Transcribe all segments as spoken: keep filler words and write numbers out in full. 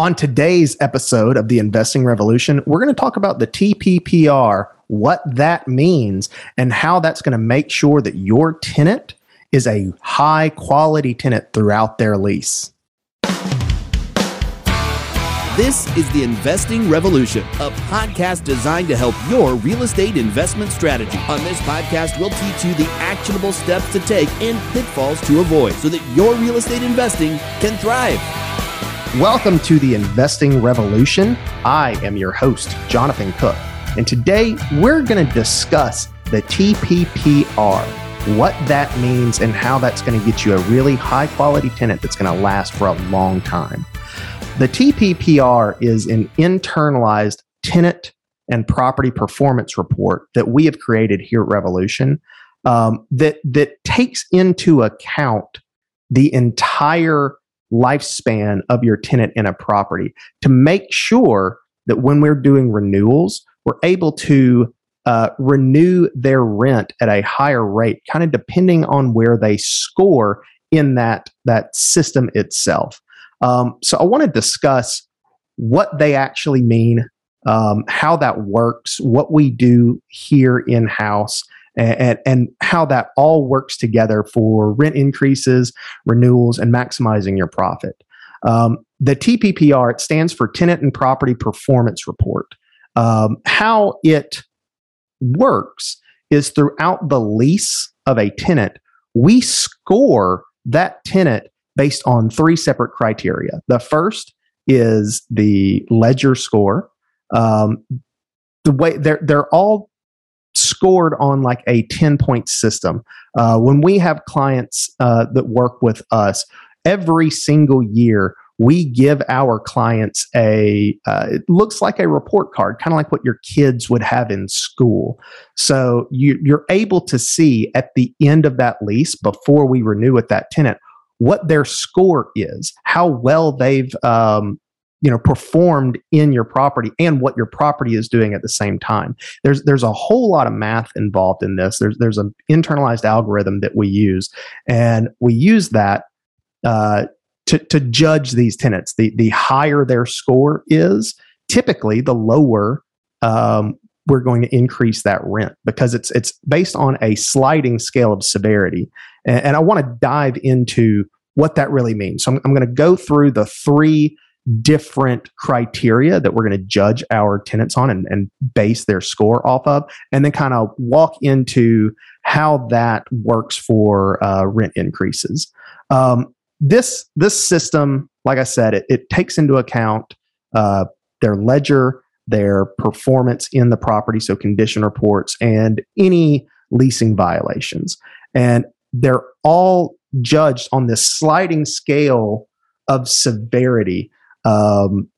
On today's episode of the Investing Revolution, we're going to talk about the T P P R, what that means, and how that's going to make sure that your tenant is a high quality tenant throughout their lease. This is the Investing Revolution, a podcast designed to help your real estate investment strategy. On this podcast, we'll teach you the actionable steps to take and pitfalls to avoid so that your real estate investing can thrive. Welcome to the Investing Revolution. I am your host, Jonathan Cook, and today we're going to discuss the T P P R. What that means and how that's going to get you a really high quality tenant that's going to last for a long time. The T P P R is an internalized tenant and property performance report that we have created here at Revolution um, that, that takes into account the entire lifespan of your tenant in a property to make sure that when we're doing renewals, we're able to Uh, renew their rent at a higher rate, kind of depending on where they score in that, that system itself. Um, so I want to discuss what they actually mean, um, how that works, what we do here in-house, and, and, and how that all works together for rent increases, renewals, and maximizing your profit. Um, the T P P R, it stands for Tenant and Property Performance Report. Um, how it works is throughout the lease of a tenant, we score that tenant based on three separate criteria. The first is the ledger score. Um, the way they're they're all scored on like a ten point system. Uh, when we have clients uh, that work with us, every single year we give our clients a, uh, it looks like a report card, kind of like what your kids would have in school. So you, you're able to see at the end of that lease, before we renew with that tenant, what their score is, how well they've um, you know, performed in your property, and what your property is doing at the same time. There's there's a whole lot of math involved in this. There's, there's an internalized algorithm that we use, and we use that uh To, to judge these tenants. The, the higher their score is, typically the lower um, we're going to increase that rent, because it's it's based on a sliding scale of severity. And, and I want to dive into what that really means. So I'm, I'm going to go through the three different criteria that we're going to judge our tenants on and, and base their score off of, and then kind of walk into how that works for uh, rent increases. Um, This this system, like I said, it, it takes into account uh, their ledger, their performance in the property, so condition reports, and any leasing violations. And they're all judged on this sliding scale of severity, um,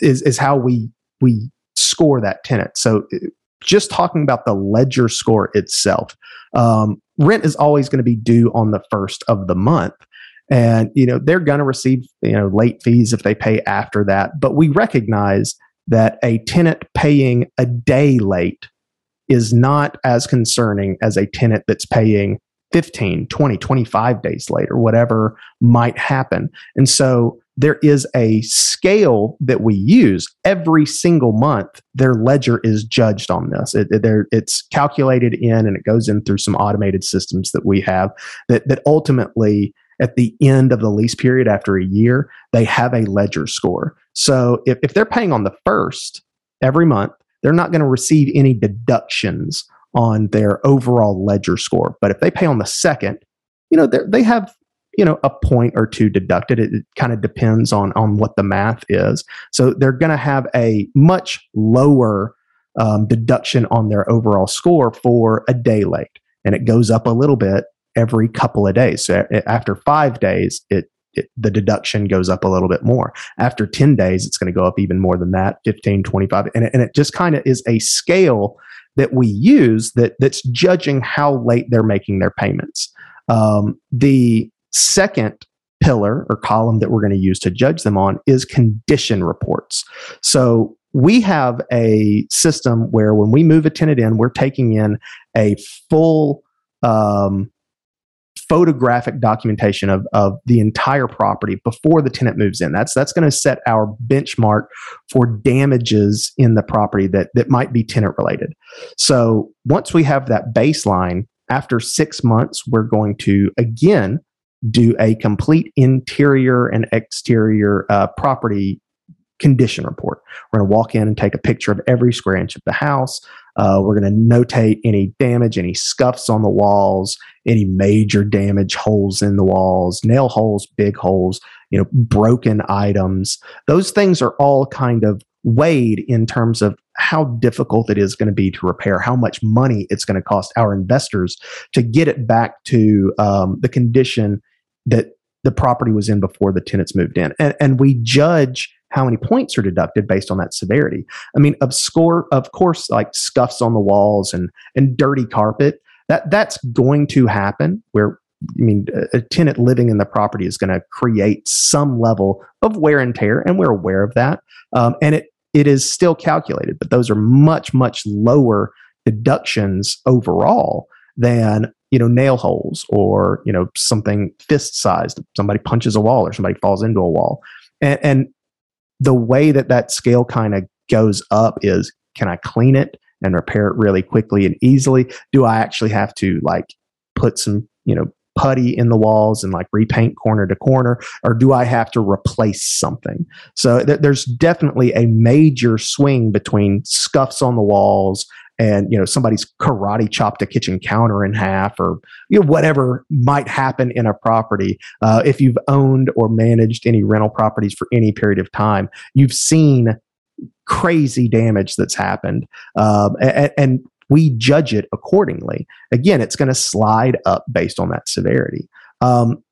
is, is how we, we score that tenant. So just talking about the ledger score itself, um, rent is always going to be due on the first of the month. And, you know, they're going to receive, you know, late fees if they pay after that. But we recognize that a tenant paying a day late is not as concerning as a tenant that's paying fifteen, twenty, twenty-five days late, or whatever might happen. And so there is a scale that we use every single month. Their ledger is judged on this. It, it, it's calculated in, and it goes in through some automated systems that we have that, that ultimately, at the end of the lease period, after a year, they have a ledger score. So if, if they're paying on the first every month, they're not going to receive any deductions on their overall ledger score. But if they pay on the second, you know, they have, you know, a point or two deducted. It, it kind of depends on, on what the math is. So they're going to have a much lower um, deduction on their overall score for a day late. And it goes up a little bit every couple of days. So after five days, it, it the deduction goes up a little bit more. After ten days, it's going to go up even more than that, fifteen, twenty-five. And it, and it just kind of is a scale that we use that that's judging how late they're making their payments. Um, the second pillar or column that we're going to use to judge them on is condition reports. So we have a system where when we move a tenant in, we're taking in a full um, photographic documentation of, of the entire property before the tenant moves in. That's that's going to set our benchmark for damages in the property that, that might be tenant related. So once we have that baseline, after six months, we're going to, again, do a complete interior and exterior uh, property condition report. We're going to walk in and take a picture of every square inch of the house. Uh, we're going to notate any damage, any scuffs on the walls, any major damage, holes in the walls, nail holes, big holes, you know, broken items. Those things are all kind of weighed in terms of how difficult it is going to be to repair, how much money it's going to cost our investors to get it back to um, the condition that the property was in before the tenants moved in. And, and we judge how many points are deducted based on that severity. I mean, of score, of course, like scuffs on the walls and and dirty carpet, that that's going to happen. Where I mean, a tenant living in the property is going to create some level of wear and tear, and we're aware of that. Um, and it it is still calculated, but those are much much lower deductions overall than, you know, nail holes or, you know, something fist sized. Somebody punches a wall or somebody falls into a wall, and and the way that that scale kind of goes up is, can I clean it and repair it really quickly and easily? Do I actually have to like put some, you know, putty in the walls and like repaint corner to corner, or do I have to replace something? So th- there's definitely a major swing between scuffs on the walls and, you know, somebody's karate chopped a kitchen counter in half, or, you know, whatever might happen in a property. Uh, if you've owned or managed any rental properties for any period of time, you've seen crazy damage that's happened, um, and, and we judge it accordingly. Again, it's going to slide up based on that severity. Um,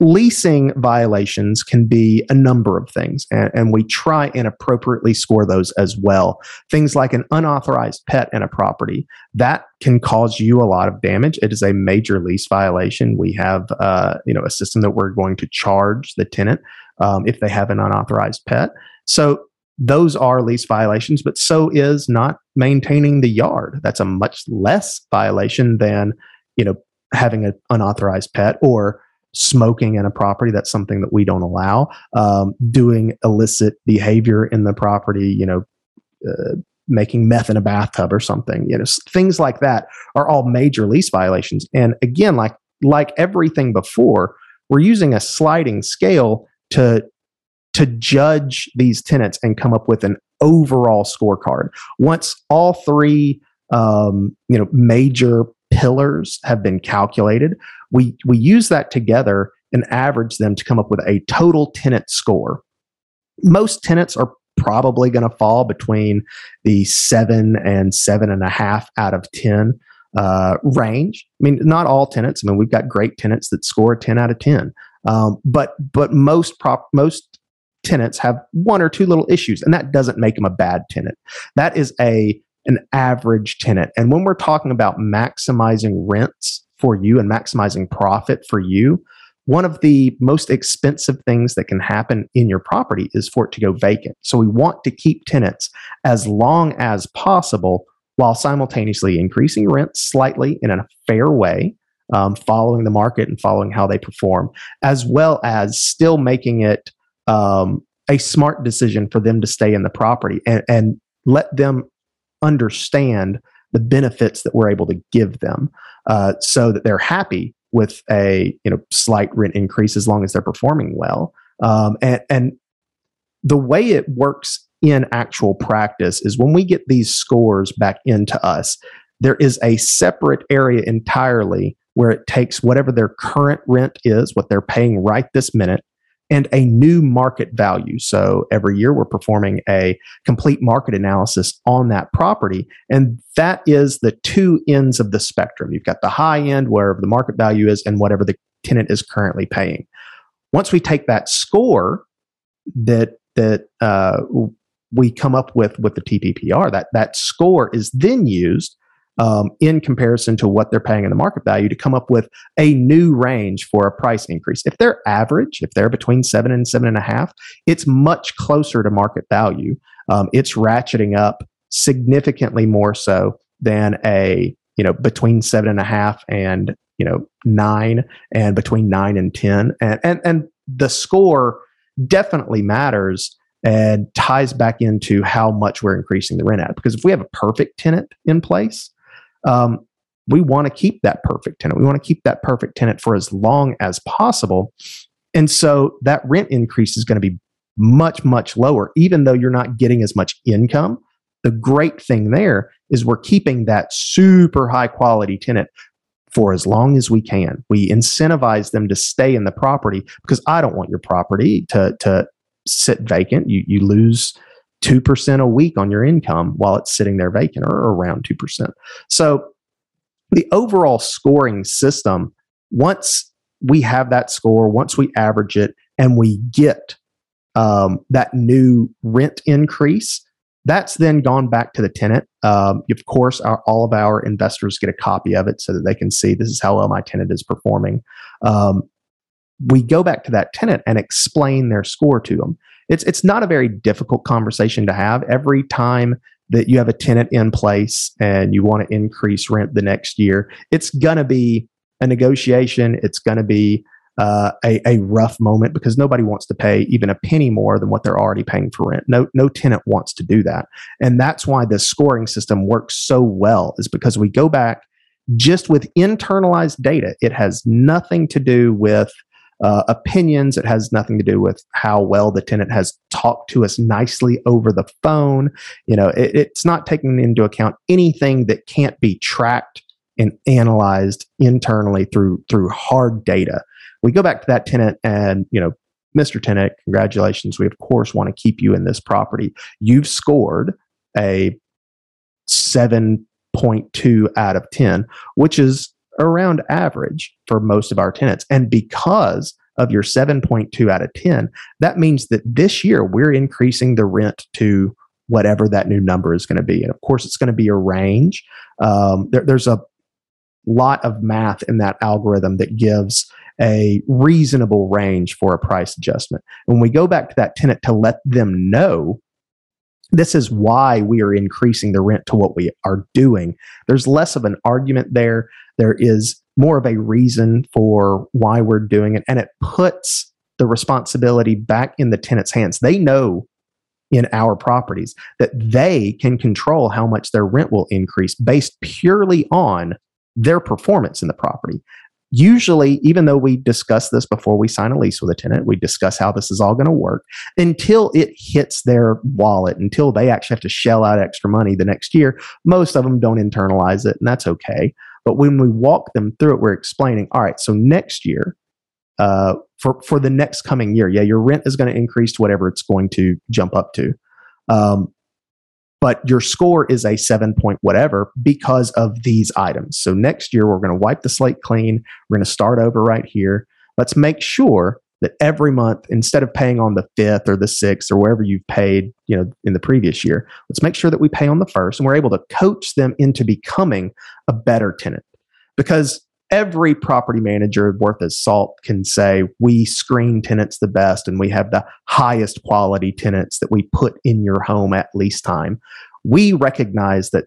Leasing violations can be a number of things, and, and we try and appropriately score those as well. Things like an unauthorized pet in a property, that can cause you a lot of damage. It is a major lease violation. We have uh, you know, a system that we're going to charge the tenant um, if they have an unauthorized pet. So those are lease violations, but so is not maintaining the yard. That's a much less violation than, you know, having an unauthorized pet, or smoking in a property. That's something that we don't allow. Um, doing illicit behavior in the property, you know, uh, making meth in a bathtub or something, you know, things like that are all major lease violations. And again, like, like everything before, we're using a sliding scale to, to judge these tenants and come up with an overall scorecard. Once all three, um, you know, major pillars have been calculated, we we use that together and average them to come up with a total tenant score. Most tenants are probably going to fall between the seven and seven and a half out of ten uh, range. I mean, not all tenants. I mean, we've got great tenants that score a ten out of ten, um, but but most prop most tenants have one or two little issues, and that doesn't make them a bad tenant. That is a an average tenant. And when we're talking about maximizing rents for you and maximizing profit for you, one of the most expensive things that can happen in your property is for it to go vacant. So we want to keep tenants as long as possible while simultaneously increasing rents slightly in a fair way, um, following the market and following how they perform, as well as still making it um, a smart decision for them to stay in the property, and, and let them understand the benefits that we're able to give them, uh, so that they're happy with a, you know, slight rent increase as long as they're performing well. Um, and, and the way it works in actual practice is when we get these scores back into us, there is a separate area entirely where it takes whatever their current rent is, what they're paying right this minute, and a new market value. So every year we're performing a complete market analysis on that property. And that is the two ends of the spectrum. You've got the high end, wherever the market value is, and whatever the tenant is currently paying. Once we take that score that that uh, we come up with with the T P P R, that, that score is then used Um, in comparison to what they're paying in the market value to come up with a new range for a price increase. If they're average, if they're between seven and seven and a half, it's much closer to market value. Um, it's ratcheting up significantly more so than a, you know, between seven and a half and, you know, nine and between nine and ten. And, and, and the score definitely matters and ties back into how much we're increasing the rent at. Because if we have a perfect tenant in place, um, we want to keep that perfect tenant. We want to keep that perfect tenant for as long as possible. And so that rent increase is going to be much, much lower, even though you're not getting as much income. The great thing there is we're keeping that super high quality tenant for as long as we can. We incentivize them to stay in the property, because I don't want your property to, to sit vacant. You, you lose two percent a week on your income while it's sitting there vacant, or around two percent. So the overall scoring system, once we have that score, once we average it and we get um, that new rent increase, that's then gone back to the tenant. Um, of course, our, all of our investors get a copy of it so that they can see, this is how well my tenant is performing. Um, we go back to that tenant and explain their score to them. It's, it's not a very difficult conversation to have. Every time that you have a tenant in place and you want to increase rent the next year, it's going to be a negotiation. It's going to be Uh, a, a rough moment, because nobody wants to pay even a penny more than what they're already paying for rent. No, no tenant wants to do that. And that's why the scoring system works so well, is because we go back just with internalized data. It has nothing to do with uh, opinions. It has nothing to do with how well the tenant has talked to us nicely over the phone. You know, it, it's not taking into account anything that can't be tracked and analyzed internally through through hard data. We go back to that tenant and, you know, Mister Tenant, congratulations. We, of course, want to keep you in this property. You've scored a seven point two out of ten, which is around average for most of our tenants. And because of your seven point two out of ten, that means that this year we're increasing the rent to whatever that new number is going to be. And, of course, it's going to be a range. Um, there, there's a lot of math in that algorithm that gives a reasonable range for a price adjustment. When we go back to that tenant to let them know, this is why we are increasing the rent to what we are doing, there's less of an argument there. There is more of a reason for why we're doing it. And it puts the responsibility back in the tenant's hands. They know in our properties that they can control how much their rent will increase based purely on their performance in the property. Usually, even though we discuss this before we sign a lease with a tenant, we discuss how this is all going to work, until it hits their wallet, until they actually have to shell out extra money the next year, most of them don't internalize it, and that's okay. But when we walk them through it, we're explaining, all right, so next year, uh, for, for the next coming year, yeah, your rent is going to increase to whatever it's going to jump up to. Um, But your score is a seven point whatever because of these items. So next year, we're going to wipe the slate clean. We're going to start over right here. Let's make sure that every month, instead of paying on the fifth or the sixth or wherever you've paid, you know, in the previous year, let's make sure that we pay on the first, and we're able to coach them into becoming a better tenant. Because every property manager worth his salt can say, we screen tenants the best and we have the highest quality tenants that we put in your home at lease time. We recognize that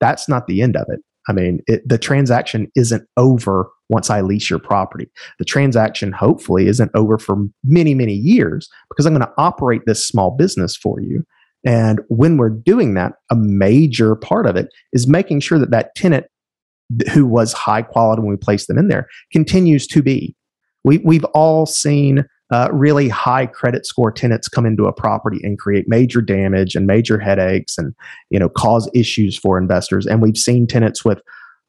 that's not the end of it. I mean, it, the transaction isn't over once I lease your property. The transaction hopefully isn't over for many, many years, because I'm going to operate this small business for you. And when we're doing that, a major part of it is making sure that that tenant who was high quality when we placed them in there continues to be. We, we've all seen uh, really high credit score tenants come into a property and create major damage and major headaches and, you know, cause issues for investors. And we've seen tenants with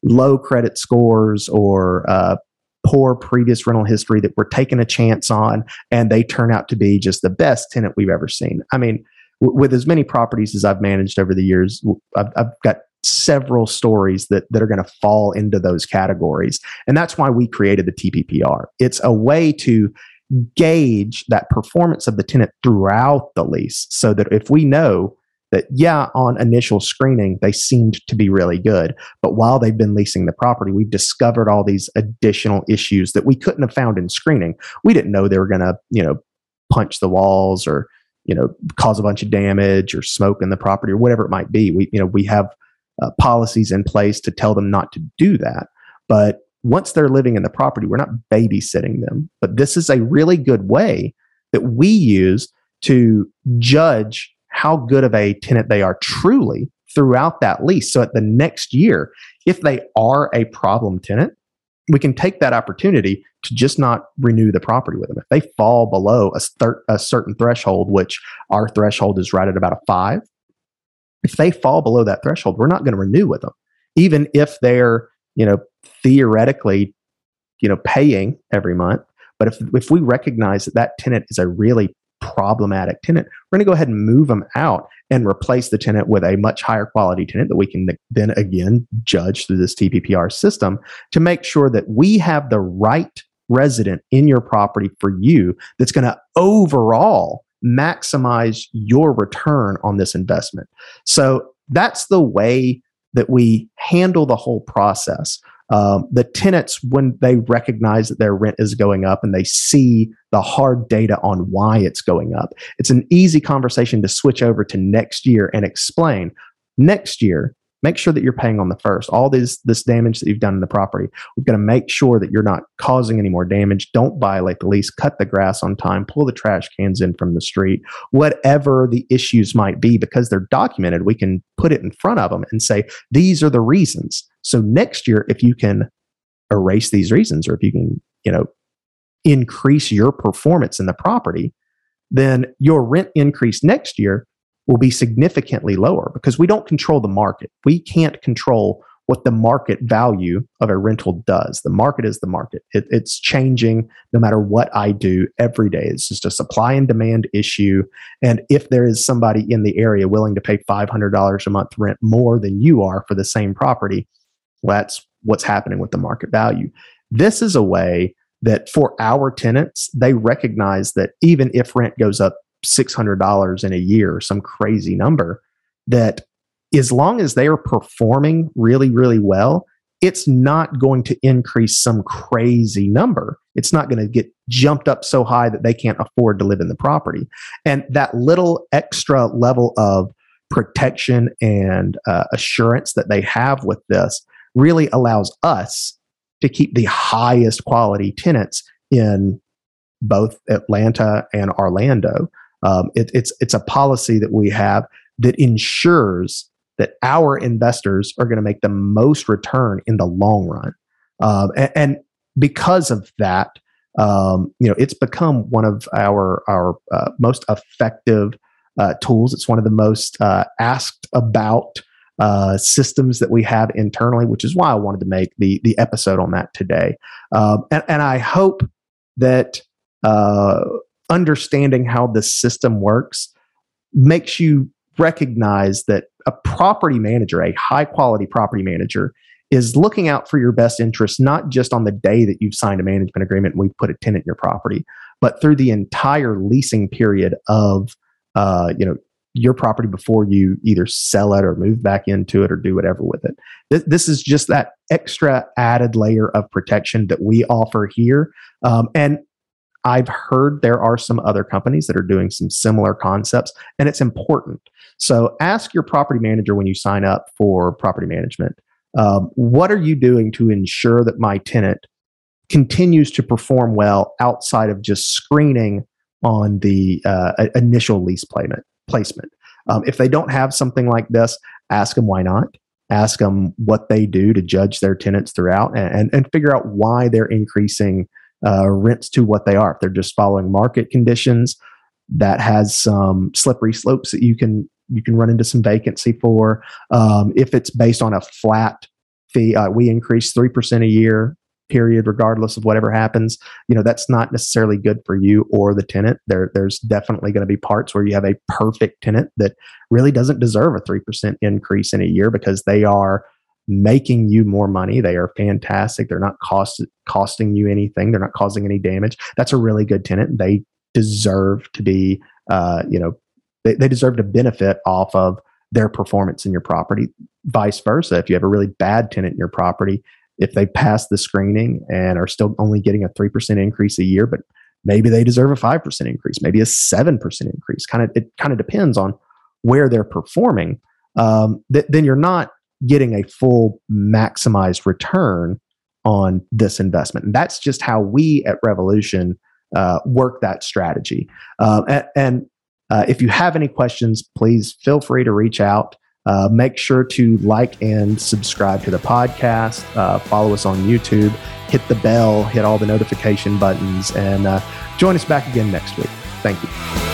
low credit scores or uh, poor previous rental history that we're taking a chance on, and they turn out to be just the best tenant we've ever seen. I mean, w- with as many properties as I've managed over the years, I've, I've got several stories that, that are going to fall into those categories. And that's why we created the T P P R. It's a way to gauge that performance of the tenant throughout the lease, so that if we know that, yeah, on initial screening, they seemed to be really good, but while they've been leasing the property, we've discovered all these additional issues that we couldn't have found in screening. We didn't know they were going to, you know, punch the walls or, you know, cause a bunch of damage or smoke in the property or whatever it might be. We, you know, we have Uh, policies in place to tell them not to do that. But once they're living in the property, we're not babysitting them. But this is a really good way that we use to judge how good of a tenant they are truly throughout that lease. So at the next year, if they are a problem tenant, we can take that opportunity to just not renew the property with them. If they fall below a, thir- a certain threshold, which our threshold is right at about a five, if they fall below that threshold, we're not going to renew with them, even if they're, you know, theoretically, you know, paying every month. But if if we recognize that that tenant is a really problematic tenant, we're going to go ahead and move them out and replace the tenant with a much higher quality tenant that we can then again judge through this T P P R system to make sure that we have the right resident in your property for you that's going to overall maximize your return on this investment. So that's the way that we handle the whole process. Um, the tenants, when they recognize that their rent is going up and they see the hard data on why it's going up, it's an easy conversation to switch over to next year and explain, next year, make sure that you're paying on the first. All this, this damage that you've done in the property, we've got to make sure that you're not causing any more damage. Don't violate the lease. Cut the grass on time. Pull the trash cans in from the street. Whatever the issues might be, because they're documented, we can put it in front of them and say, these are the reasons. So next year, if you can erase these reasons, or if you can, you know, increase your performance in the property, then your rent increase next year will be significantly lower, because we don't control the market. We can't control what the market value of a rental does. The market is the market. It, it's changing no matter what I do every day. It's just a supply and demand issue. And if there is somebody in the area willing to pay five hundred dollars a month rent more than you are for the same property, well, that's what's happening with the market value. This is a way that for our tenants, they recognize that even if rent goes up six hundred dollars in a year, some crazy number, that as long as they are performing really, really well, it's not going to increase some crazy number. It's not going to get jumped up so high that they can't afford to live in the property. And that little extra level of protection and uh, assurance that they have with this really allows us to keep the highest quality tenants in both Atlanta and Orlando. Um, it, it's it's a policy that we have that ensures that our investors are going to make the most return in the long run, um, and, and because of that, um, you know, it's become one of our our uh, most effective uh, tools. It's one of the most uh, asked about uh, systems that we have internally, which is why I wanted to make the the episode on that today. Um, and, and I hope that uh, understanding how this system works makes you recognize that a property manager, a high quality property manager, is looking out for your best interest, not just on the day that you've signed a management agreement and we put a tenant in your property, but through the entire leasing period of, uh, you know, your property before you either sell it or move back into it or do whatever with it. This, this is just that extra added layer of protection that we offer here. Um, and I've heard there are some other companies that are doing some similar concepts, and it's important. So ask your property manager when you sign up for property management, um, what are you doing to ensure that my tenant continues to perform well outside of just screening on the uh, initial lease placement? placement. Um, if they don't have something like this, ask them why not. Ask them what they do to judge their tenants throughout, and, and, and figure out why they're increasing uh, rents to what they are. If they're just following market conditions, that has some slippery slopes that you can you can run into some vacancy for. Um, if it's based on a flat fee, uh, we increase three percent a year, period, regardless of whatever happens, you know, that's not necessarily good for you or the tenant. There, there's definitely going to be parts where you have a perfect tenant that really doesn't deserve a three percent increase in a year because they are making you more money. They are fantastic. They're not cost, costing you anything. They're not causing any damage. That's a really good tenant. They deserve to be, uh, you know, they, they deserve to benefit off of their performance in your property. Vice versa, if you have a really bad tenant in your property, if they pass the screening and are still only getting a three percent increase a year, but maybe they deserve a five percent increase, maybe a seven percent increase. Kind of, it kind of depends on where they're performing. Um, th- then you're not getting a full maximized return on this investment. And that's just how we at Revolution uh, work that strategy. Uh, and and uh, if you have any questions, please feel free to reach out. Uh, make sure to like and subscribe to the podcast. Uh, follow us on YouTube. Hit the bell. Hit all the notification buttons. And uh, join us back again next week. Thank you.